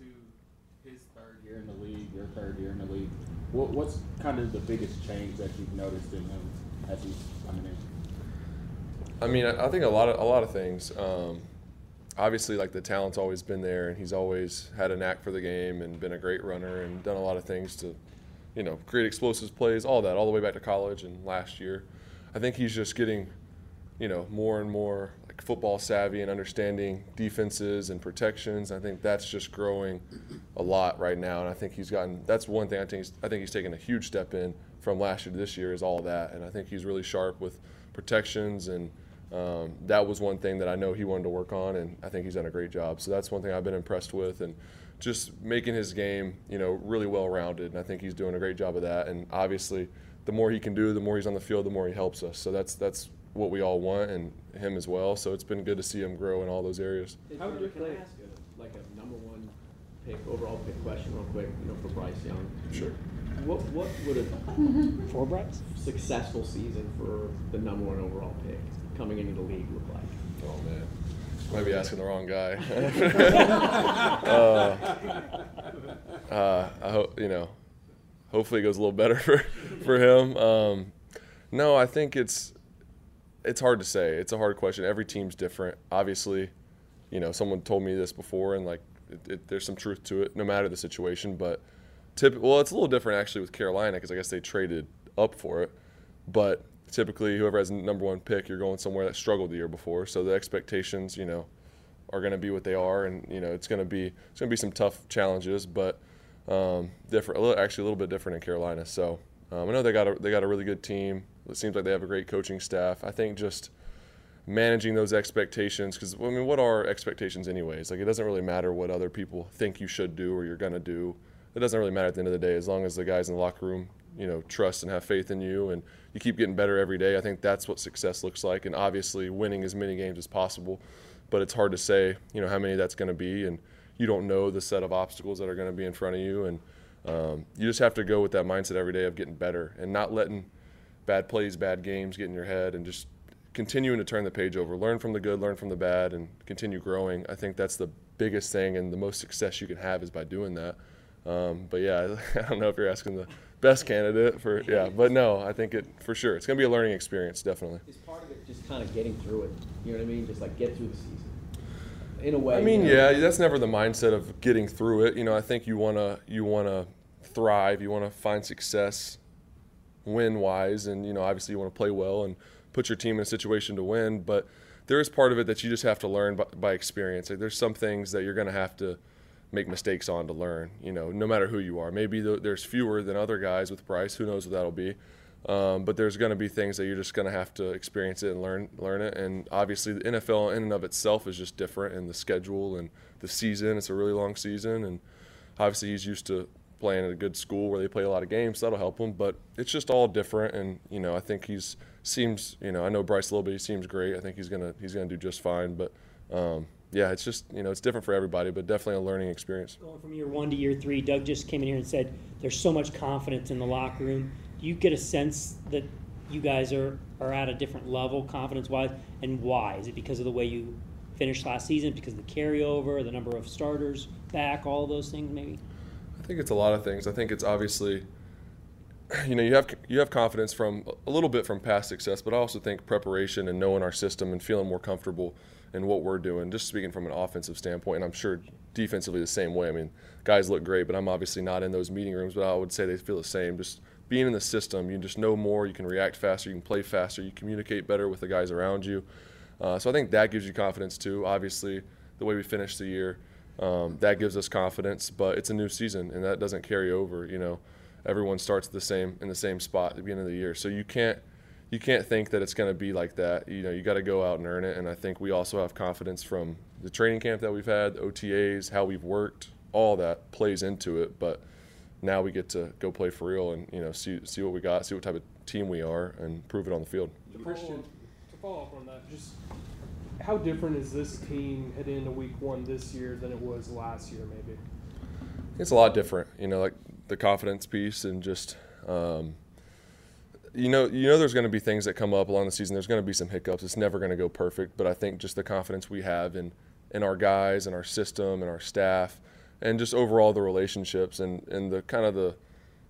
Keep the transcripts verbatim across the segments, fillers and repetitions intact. into his third year in the league, your third year in the league, what, what's kind of the biggest change that you've noticed in him as he's coming in? I mean, I think a lot of a lot of things. Um, obviously, like the talent's always been there, and he's always had a knack for the game and been a great runner and done a lot of things to, you know, create explosive plays, all that, all the way back to college and last year. I think he's just getting, you know, more and more like football savvy and understanding defenses and protections. I think that's just growing a lot right now, and I think he's gotten. That's one thing I think he's, I think he's taken a huge step in from last year to this year is all that, and I think he's really sharp with protections and. Um, that was one thing that I know he wanted to work on, and I think he's done a great job. So that's one thing I've been impressed with, and just making his game, you know, really well-rounded, and I think he's doing a great job of that. And obviously, the more he can do, the more he's on the field, the more he helps us. So that's that's what we all want, and him as well. So it's been good to see him grow in all those areas. How would you can I ask a, like a number one pick, overall pick question, real quick, you know, for Bryce Young? Sure. What what would a for Bryce successful season for the number one overall pick coming into the league look like? Oh man, might be asking the wrong guy. uh, uh, I hope you know. Hopefully, it goes a little better for for him. Um, no, I think it's it's hard to say. It's a hard question. Every team's different. Obviously, you know, someone told me this before, and like, it, it, there's some truth to it, no matter the situation. But typ- well, it's a little different actually with Carolina because I guess they traded up for it, but. Typically, whoever has the number one pick, you're going somewhere that struggled the year before. So the expectations, you know, are going to be what they are, and you know it's going to be it's going to be some tough challenges, but um, different. A little, actually, a little bit different in Carolina. So um, I know they got a, they got a really good team. It seems like they have a great coaching staff. I think just managing those expectations, because I mean, what are expectations anyways? Like it doesn't really matter what other people think you should do or you're going to do. It doesn't really matter at the end of the day, as long as the guys in the locker room, you know, trust and have faith in you, and you keep getting better every day. I think that's what success looks like, and obviously winning as many games as possible, but it's hard to say, you know, how many that's going to be, and you don't know the set of obstacles that are going to be in front of you, and um, you just have to go with that mindset every day of getting better and not letting bad plays, bad games get in your head, and just continuing to turn the page over, learn from the good, learn from the bad, and continue growing. I think that's the biggest thing, and the most success you can have is by doing that. Um, but yeah, I don't know if you're asking the best candidate for, yeah, but no, I think it, for sure, it's going to be a learning experience, definitely. Is part of it just kind of getting through it, you know what I mean? Just like get through the season, in a way. I mean, you know? Yeah, that's never the mindset of getting through it. You know, I think you want to, you want to thrive, you want to find success win-wise, and, you know, obviously you want to play well and put your team in a situation to win, but there is part of it that you just have to learn by, by experience. Like there's some things that you're going to have to make mistakes on to learn, you know, no matter who you are. Maybe there's fewer than other guys with Bryce. Who knows what that'll be? Um, but there's going to be things that you're just going to have to experience it and learn learn it. And obviously the N F L in and of itself is just different, and the schedule and the season. It's a really long season, and obviously he's used to playing at a good school where they play a lot of games, so that'll help him. But it's just all different, and, you know, I think he's seems, you know, I know Bryce a little bit. He seems great. I think he's going to he's gonna do just fine, but um, – yeah, it's just, you know, it's different for everybody, but definitely a learning experience. Going from year one to year three, Doug just came in here and said there's so much confidence in the locker room. Do you get a sense that you guys are, are at a different level confidence-wise, and why? Is it because of the way you finished last season, because of the carryover, the number of starters back, all of those things maybe? I think it's a lot of things. I think it's obviously, you know, you have you have confidence from a little bit from past success, but I also think preparation and knowing our system and feeling more comfortable and what we're doing, just speaking from an offensive standpoint, and I'm sure defensively the same way. I mean, guys look great, but I'm obviously not in those meeting rooms, but I would say they feel the same. Just being in the system, you just know more, you can react faster, you can play faster, you communicate better with the guys around you. Uh, so I think that gives you confidence too. Obviously, the way we finished the year, um, that gives us confidence, but it's a new season, and that doesn't carry over. You know, everyone starts the same in the same spot at the beginning of the year, so you can't You can't think that it's going to be like that. You know, you got to go out and earn it. And I think we also have confidence from the training camp that we've had, the O T As, how we've worked, all that plays into it. But now we get to go play for real and, you know, see see what we got, see what type of team we are, and prove it on the field. Christian, to follow up on that, just how different is this team heading into week one this year than it was last year maybe? It's a lot different, you know, like the confidence piece and just um, – You know, you know, there's going to be things that come up along the season. There's going to be some hiccups. It's never going to go perfect, but I think just the confidence we have in, in our guys and our system and our staff and just overall the relationships and, and the kind of the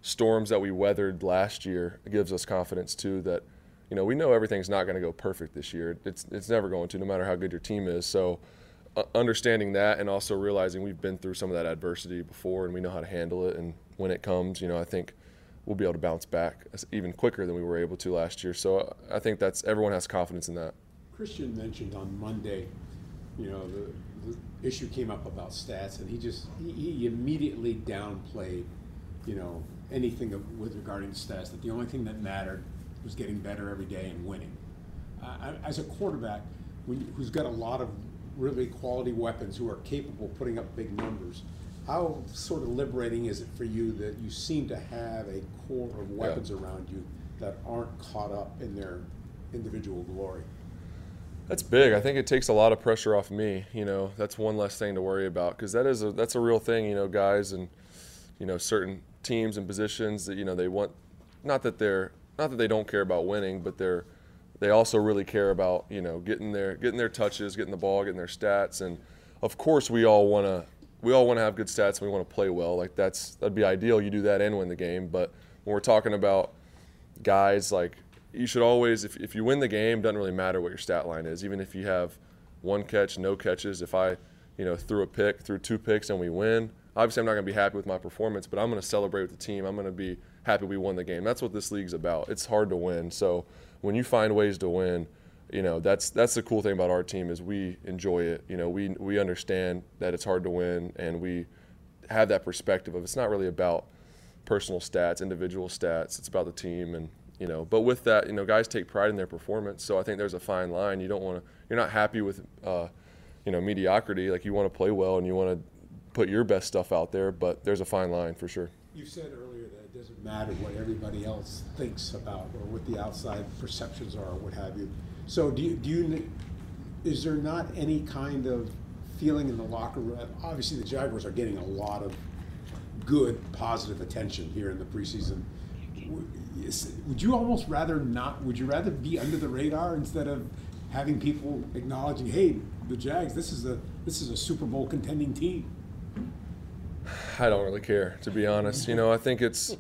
storms that we weathered last year gives us confidence too that, you know, we know everything's not going to go perfect this year. It's, it's never going to, no matter how good your team is. So uh, understanding that and also realizing we've been through some of that adversity before and we know how to handle it. And when it comes, you know, I think we'll be able to bounce back even quicker than we were able to last year. So I think that's, everyone has confidence in that. Christian mentioned on Monday, you know, the, the issue came up about stats, and he just he, he immediately downplayed, you know, anything of, with regarding stats, that the only thing that mattered was getting better every day and winning. Uh, as a quarterback when, who's got a lot of really quality weapons who are capable of putting up big numbers, how sort of liberating is it for you that you seem to have a core of weapons yeah. around you that aren't caught up in their individual glory? That's big. I think it takes a lot of pressure off me. You know, that's one less thing to worry about, because that is a, that's a real thing. You know, guys and, you know, certain teams and positions that, you know, they want, not that they're, not that they don't care about winning, but they're, they also really care about, you know, getting their, getting their touches, getting the ball, getting their stats. And of course we all want to, we all want to have good stats and we want to play well. Like that's, that'd be ideal. You do that and win the game. But when we're talking about guys, like, you should always, if, if you win the game, doesn't really matter what your stat line is. Even if you have one catch, no catches, if I, you know, threw a pick, threw two picks and we win, obviously I'm not going to be happy with my performance, but I'm going to celebrate with the team. I'm going to be happy we won the game. That's what this league's about. It's hard to win. So when you find ways to win, you know, that's that's the cool thing about our team is we enjoy it. You know, we, we understand that it's hard to win, and we have that perspective of it's not really about personal stats, individual stats. It's about the team. And you know, but with that, you know, guys take pride in their performance. So I think there's a fine line. You don't want to, you're not happy with, uh, you know, mediocrity. Like you want to play well and you want to put your best stuff out there, but there's a fine line for sure. You said earlier that it doesn't matter what everybody else thinks about or what the outside perceptions are or what have you. So do you, do you, is there not any kind of feeling in the locker room? Obviously the Jaguars are getting a lot of good, positive attention here in the preseason. Would you almost rather not, would you rather be under the radar instead of having people acknowledging, hey, the Jags, this is a this is a Super Bowl contending team? I don't really care, to be honest. You know, I think it's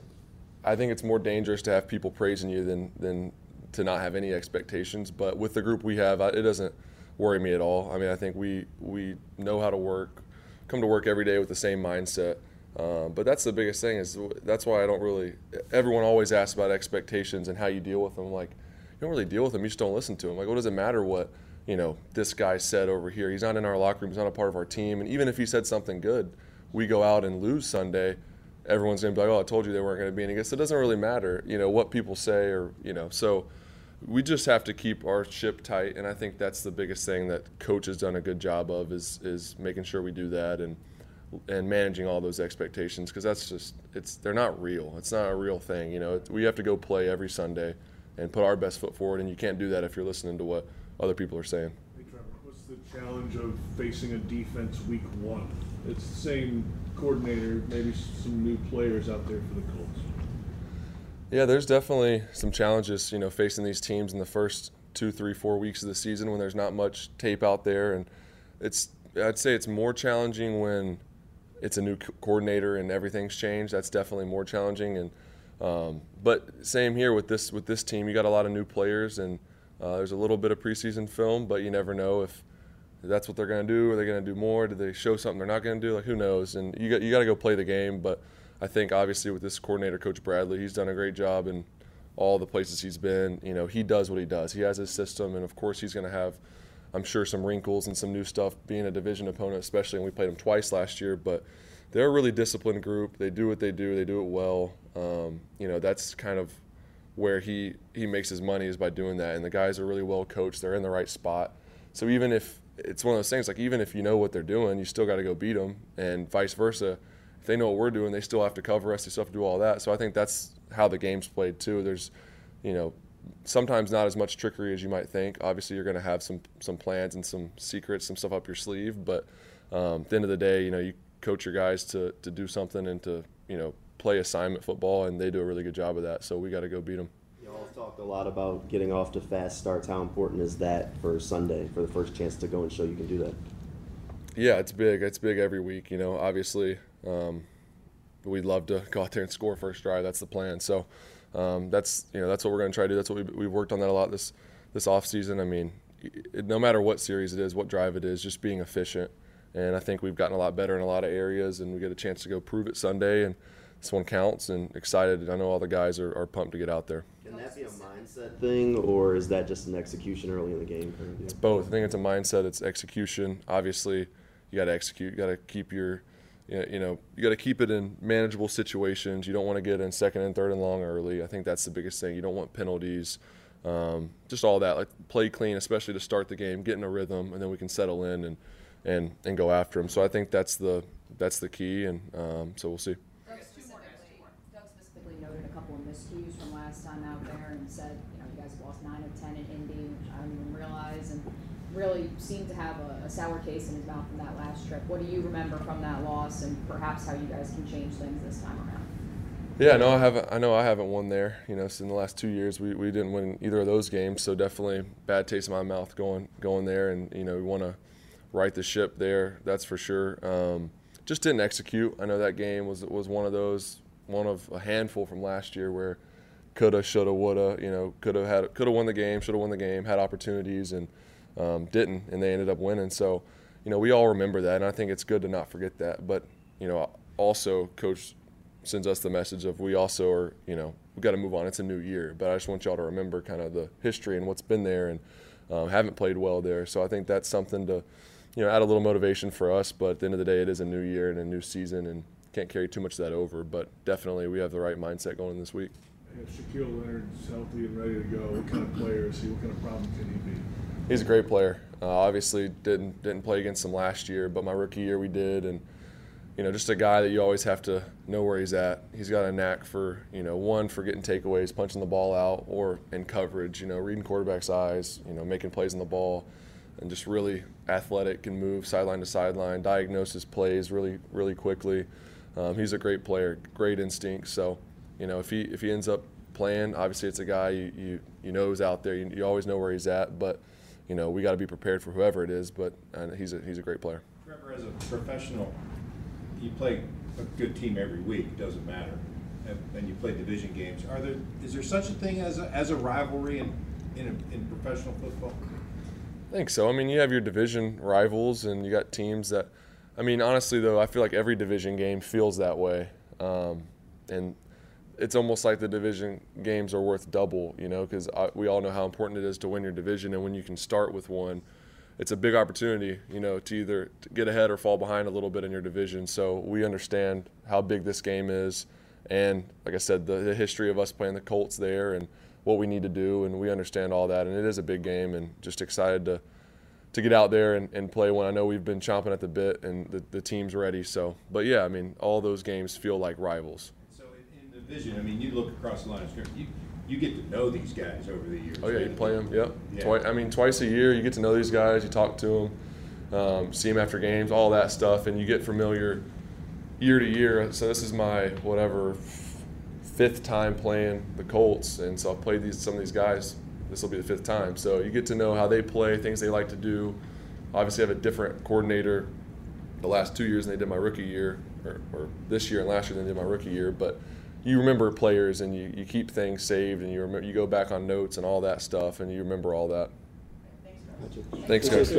I think it's more dangerous to have people praising you than than to not have any expectations. But with the group we have, it doesn't worry me at all. I mean, I think we we know how to work, come to work every day with the same mindset. Uh, but that's the biggest thing, is that's why I don't really, everyone always asks about expectations and how you deal with them. I'm like, you don't really deal with them, you just don't listen to them. Like, what does it matter what, you know, this guy said over here? He's not in our locker room, he's not a part of our team. And even if he said something good, we go out and lose Sunday, everyone's going to be like, oh, I told you they weren't going to be any good. So it doesn't really matter, you know, what people say or, you know, so we just have to keep our ship tight. And I think that's the biggest thing that coach has done a good job of is, is making sure we do that. And and managing all those expectations, because that's just, it's, they're not real. It's not a real thing. You know, we have to go play every Sunday and put our best foot forward, and you can't do that if you're listening to what other people are saying. Hey Trevor, what's the challenge of facing a defense week one? It's the same coordinator, maybe some new players out there for the Colts. Yeah, there's definitely some challenges, you know, facing these teams in the first two, three, four weeks of the season when there's not much tape out there. And it's, I'd say it's more challenging when it's a new coordinator and everything's changed. That's definitely more challenging. And um, but same here with this with this team. You got a lot of new players, and uh, there's a little bit of preseason film, but you never know if that's what they're going to do. Are they going to do more? Do they show something they're not going to do? Like, who knows? And you got you got to go play the game. But I think obviously with this coordinator, Coach Bradley, he's done a great job in all the places he's been. You know, he does what he does. He has his system, and of course he's going to have, I'm sure, some wrinkles and some new stuff being a division opponent, especially when we played them twice last year. But they're a really disciplined group. They do what they do. They do it well. Um, you know, that's kind of where he, he makes his money, is by doing that. And the guys are really well coached. They're in the right spot. So even if it's one of those things, like even if you know what they're doing, you still got to go beat them, and vice versa. If they know what we're doing, they still have to cover us. They still have to do all that. So I think that's how the game's played too. There's, you know, sometimes not as much trickery as you might think. Obviously you're going to have some some plans and some secrets, some stuff up your sleeve, but um, at the end of the day, you know, you coach your guys to, to do something and to, you know, play assignment football, and they do a really good job of that. So we got to go beat them. You all talked a lot about getting off to fast starts. How important is that for Sunday, for the first chance to go and show you can do that? Yeah, it's big. It's big every week. You know, obviously, um, we'd love to go out there and score first drive. That's the plan. So um, that's you know that's what we're going to try to do. That's what we, we've worked on that a lot this this off season. I mean, it, no matter what series it is, what drive it is, just being efficient. And I think we've gotten a lot better in a lot of areas, and we get a chance to go prove it Sunday. And this one counts, and excited. I know all the guys are, are pumped to get out there. Can that be a mindset thing, or is that just an execution early in the game? It's both. I think it's a mindset. It's execution. Obviously, you got to execute. You got to keep your, you know, you got to keep it in manageable situations. You don't want to get in second and third and long early. I think that's the biggest thing. You don't want penalties. Um, just all that, like play clean, especially to start the game, get in a rhythm, and then we can settle in and and and go after them. So I think that's the that's the key, and um, so we'll see. Noted a couple of miscues from last time out there and said, you know, you guys have lost nine of ten at Indy, which I don't even realize, and really seemed to have a, a sour taste in his mouth from that last trip. What do you remember from that loss, and perhaps how you guys can change things this time around? Yeah, no, I haven't. I know I haven't won there. You know, so in the last two years, we, we didn't win either of those games, so definitely bad taste in my mouth going going there, and, you know, we want to right the ship there, that's for sure. Um, just didn't execute. I know that game was was one of those. One of a handful from last year where coulda, shoulda, woulda, you know, coulda had, coulda won the game, shoulda won the game, had opportunities and um, didn't, and they ended up winning. So, you know, we all remember that, and I think it's good to not forget that. But, you know, also Coach sends us the message of we also are, you know, we've got to move on. It's a new year, but I just want y'all to remember kind of the history and what's been there and um, haven't played well there. So I think that's something to, you know, add a little motivation for us. But at the end of the day, it is a new year and a new season, and can't carry too much of that over, but definitely we have the right mindset going in this week. If Shaquille Leonard's healthy and ready to go, what kind of player is he? What kind of problem can he be? He's a great player. Uh, obviously, didn't didn't play against him last year, but my rookie year we did, and you know, just a guy that you always have to know where he's at. He's got a knack for you know one for getting takeaways, punching the ball out, or in coverage. You know, reading quarterback's eyes. You know, making plays on the ball. And just really athletic, can move sideline to sideline, diagnose his plays really really quickly. Um, he's a great player, great instinct. So, you know, if he if he ends up playing, obviously it's a guy you you, you know is out there. You, you always know where he's at, but you know we got to be prepared for whoever it is. But and he's a he's a great player. Trevor, as a professional, you play a good team every week. It doesn't matter, and, and you play division games. Are there is there such a thing as a, as a rivalry in in, a, in professional football? I think so. I mean, you have your division rivals, and you got teams that. I mean, honestly, though, I feel like every division game feels that way. Um, and it's almost like the division games are worth double, you know, because we all know how important it is to win your division. And when you can start with one, it's a big opportunity, you know, to either get ahead or fall behind a little bit in your division. So we understand how big this game is. And like I said, the, the history of us playing the Colts there and what we need to do. And we understand all that. And it is a big game, and just excited to. To get out there and, and play one. I know we've been chomping at the bit, and the, the team's ready. So, but yeah, I mean, all those games feel like rivals. So in the division, I mean, you look across the line of scrimmage, you you get to know these guys over the years. Oh yeah, right? You play them. Yep. Yeah. Twice, I mean, twice a year, you get to know these guys. You talk to them, um, see them after games, all that stuff, and you get familiar year to year. So this is my whatever fifth time playing the Colts, and so I've played these some of these guys. This will be the fifth time. So you get to know how they play, things they like to do. Obviously, I have a different coordinator the last two years than they did my rookie year, or, or this year and last year than they did my rookie year. But you remember players, and you, you keep things saved, and you remember, you go back on notes and all that stuff, and you remember all that. Thanks, guys. Thanks, guys.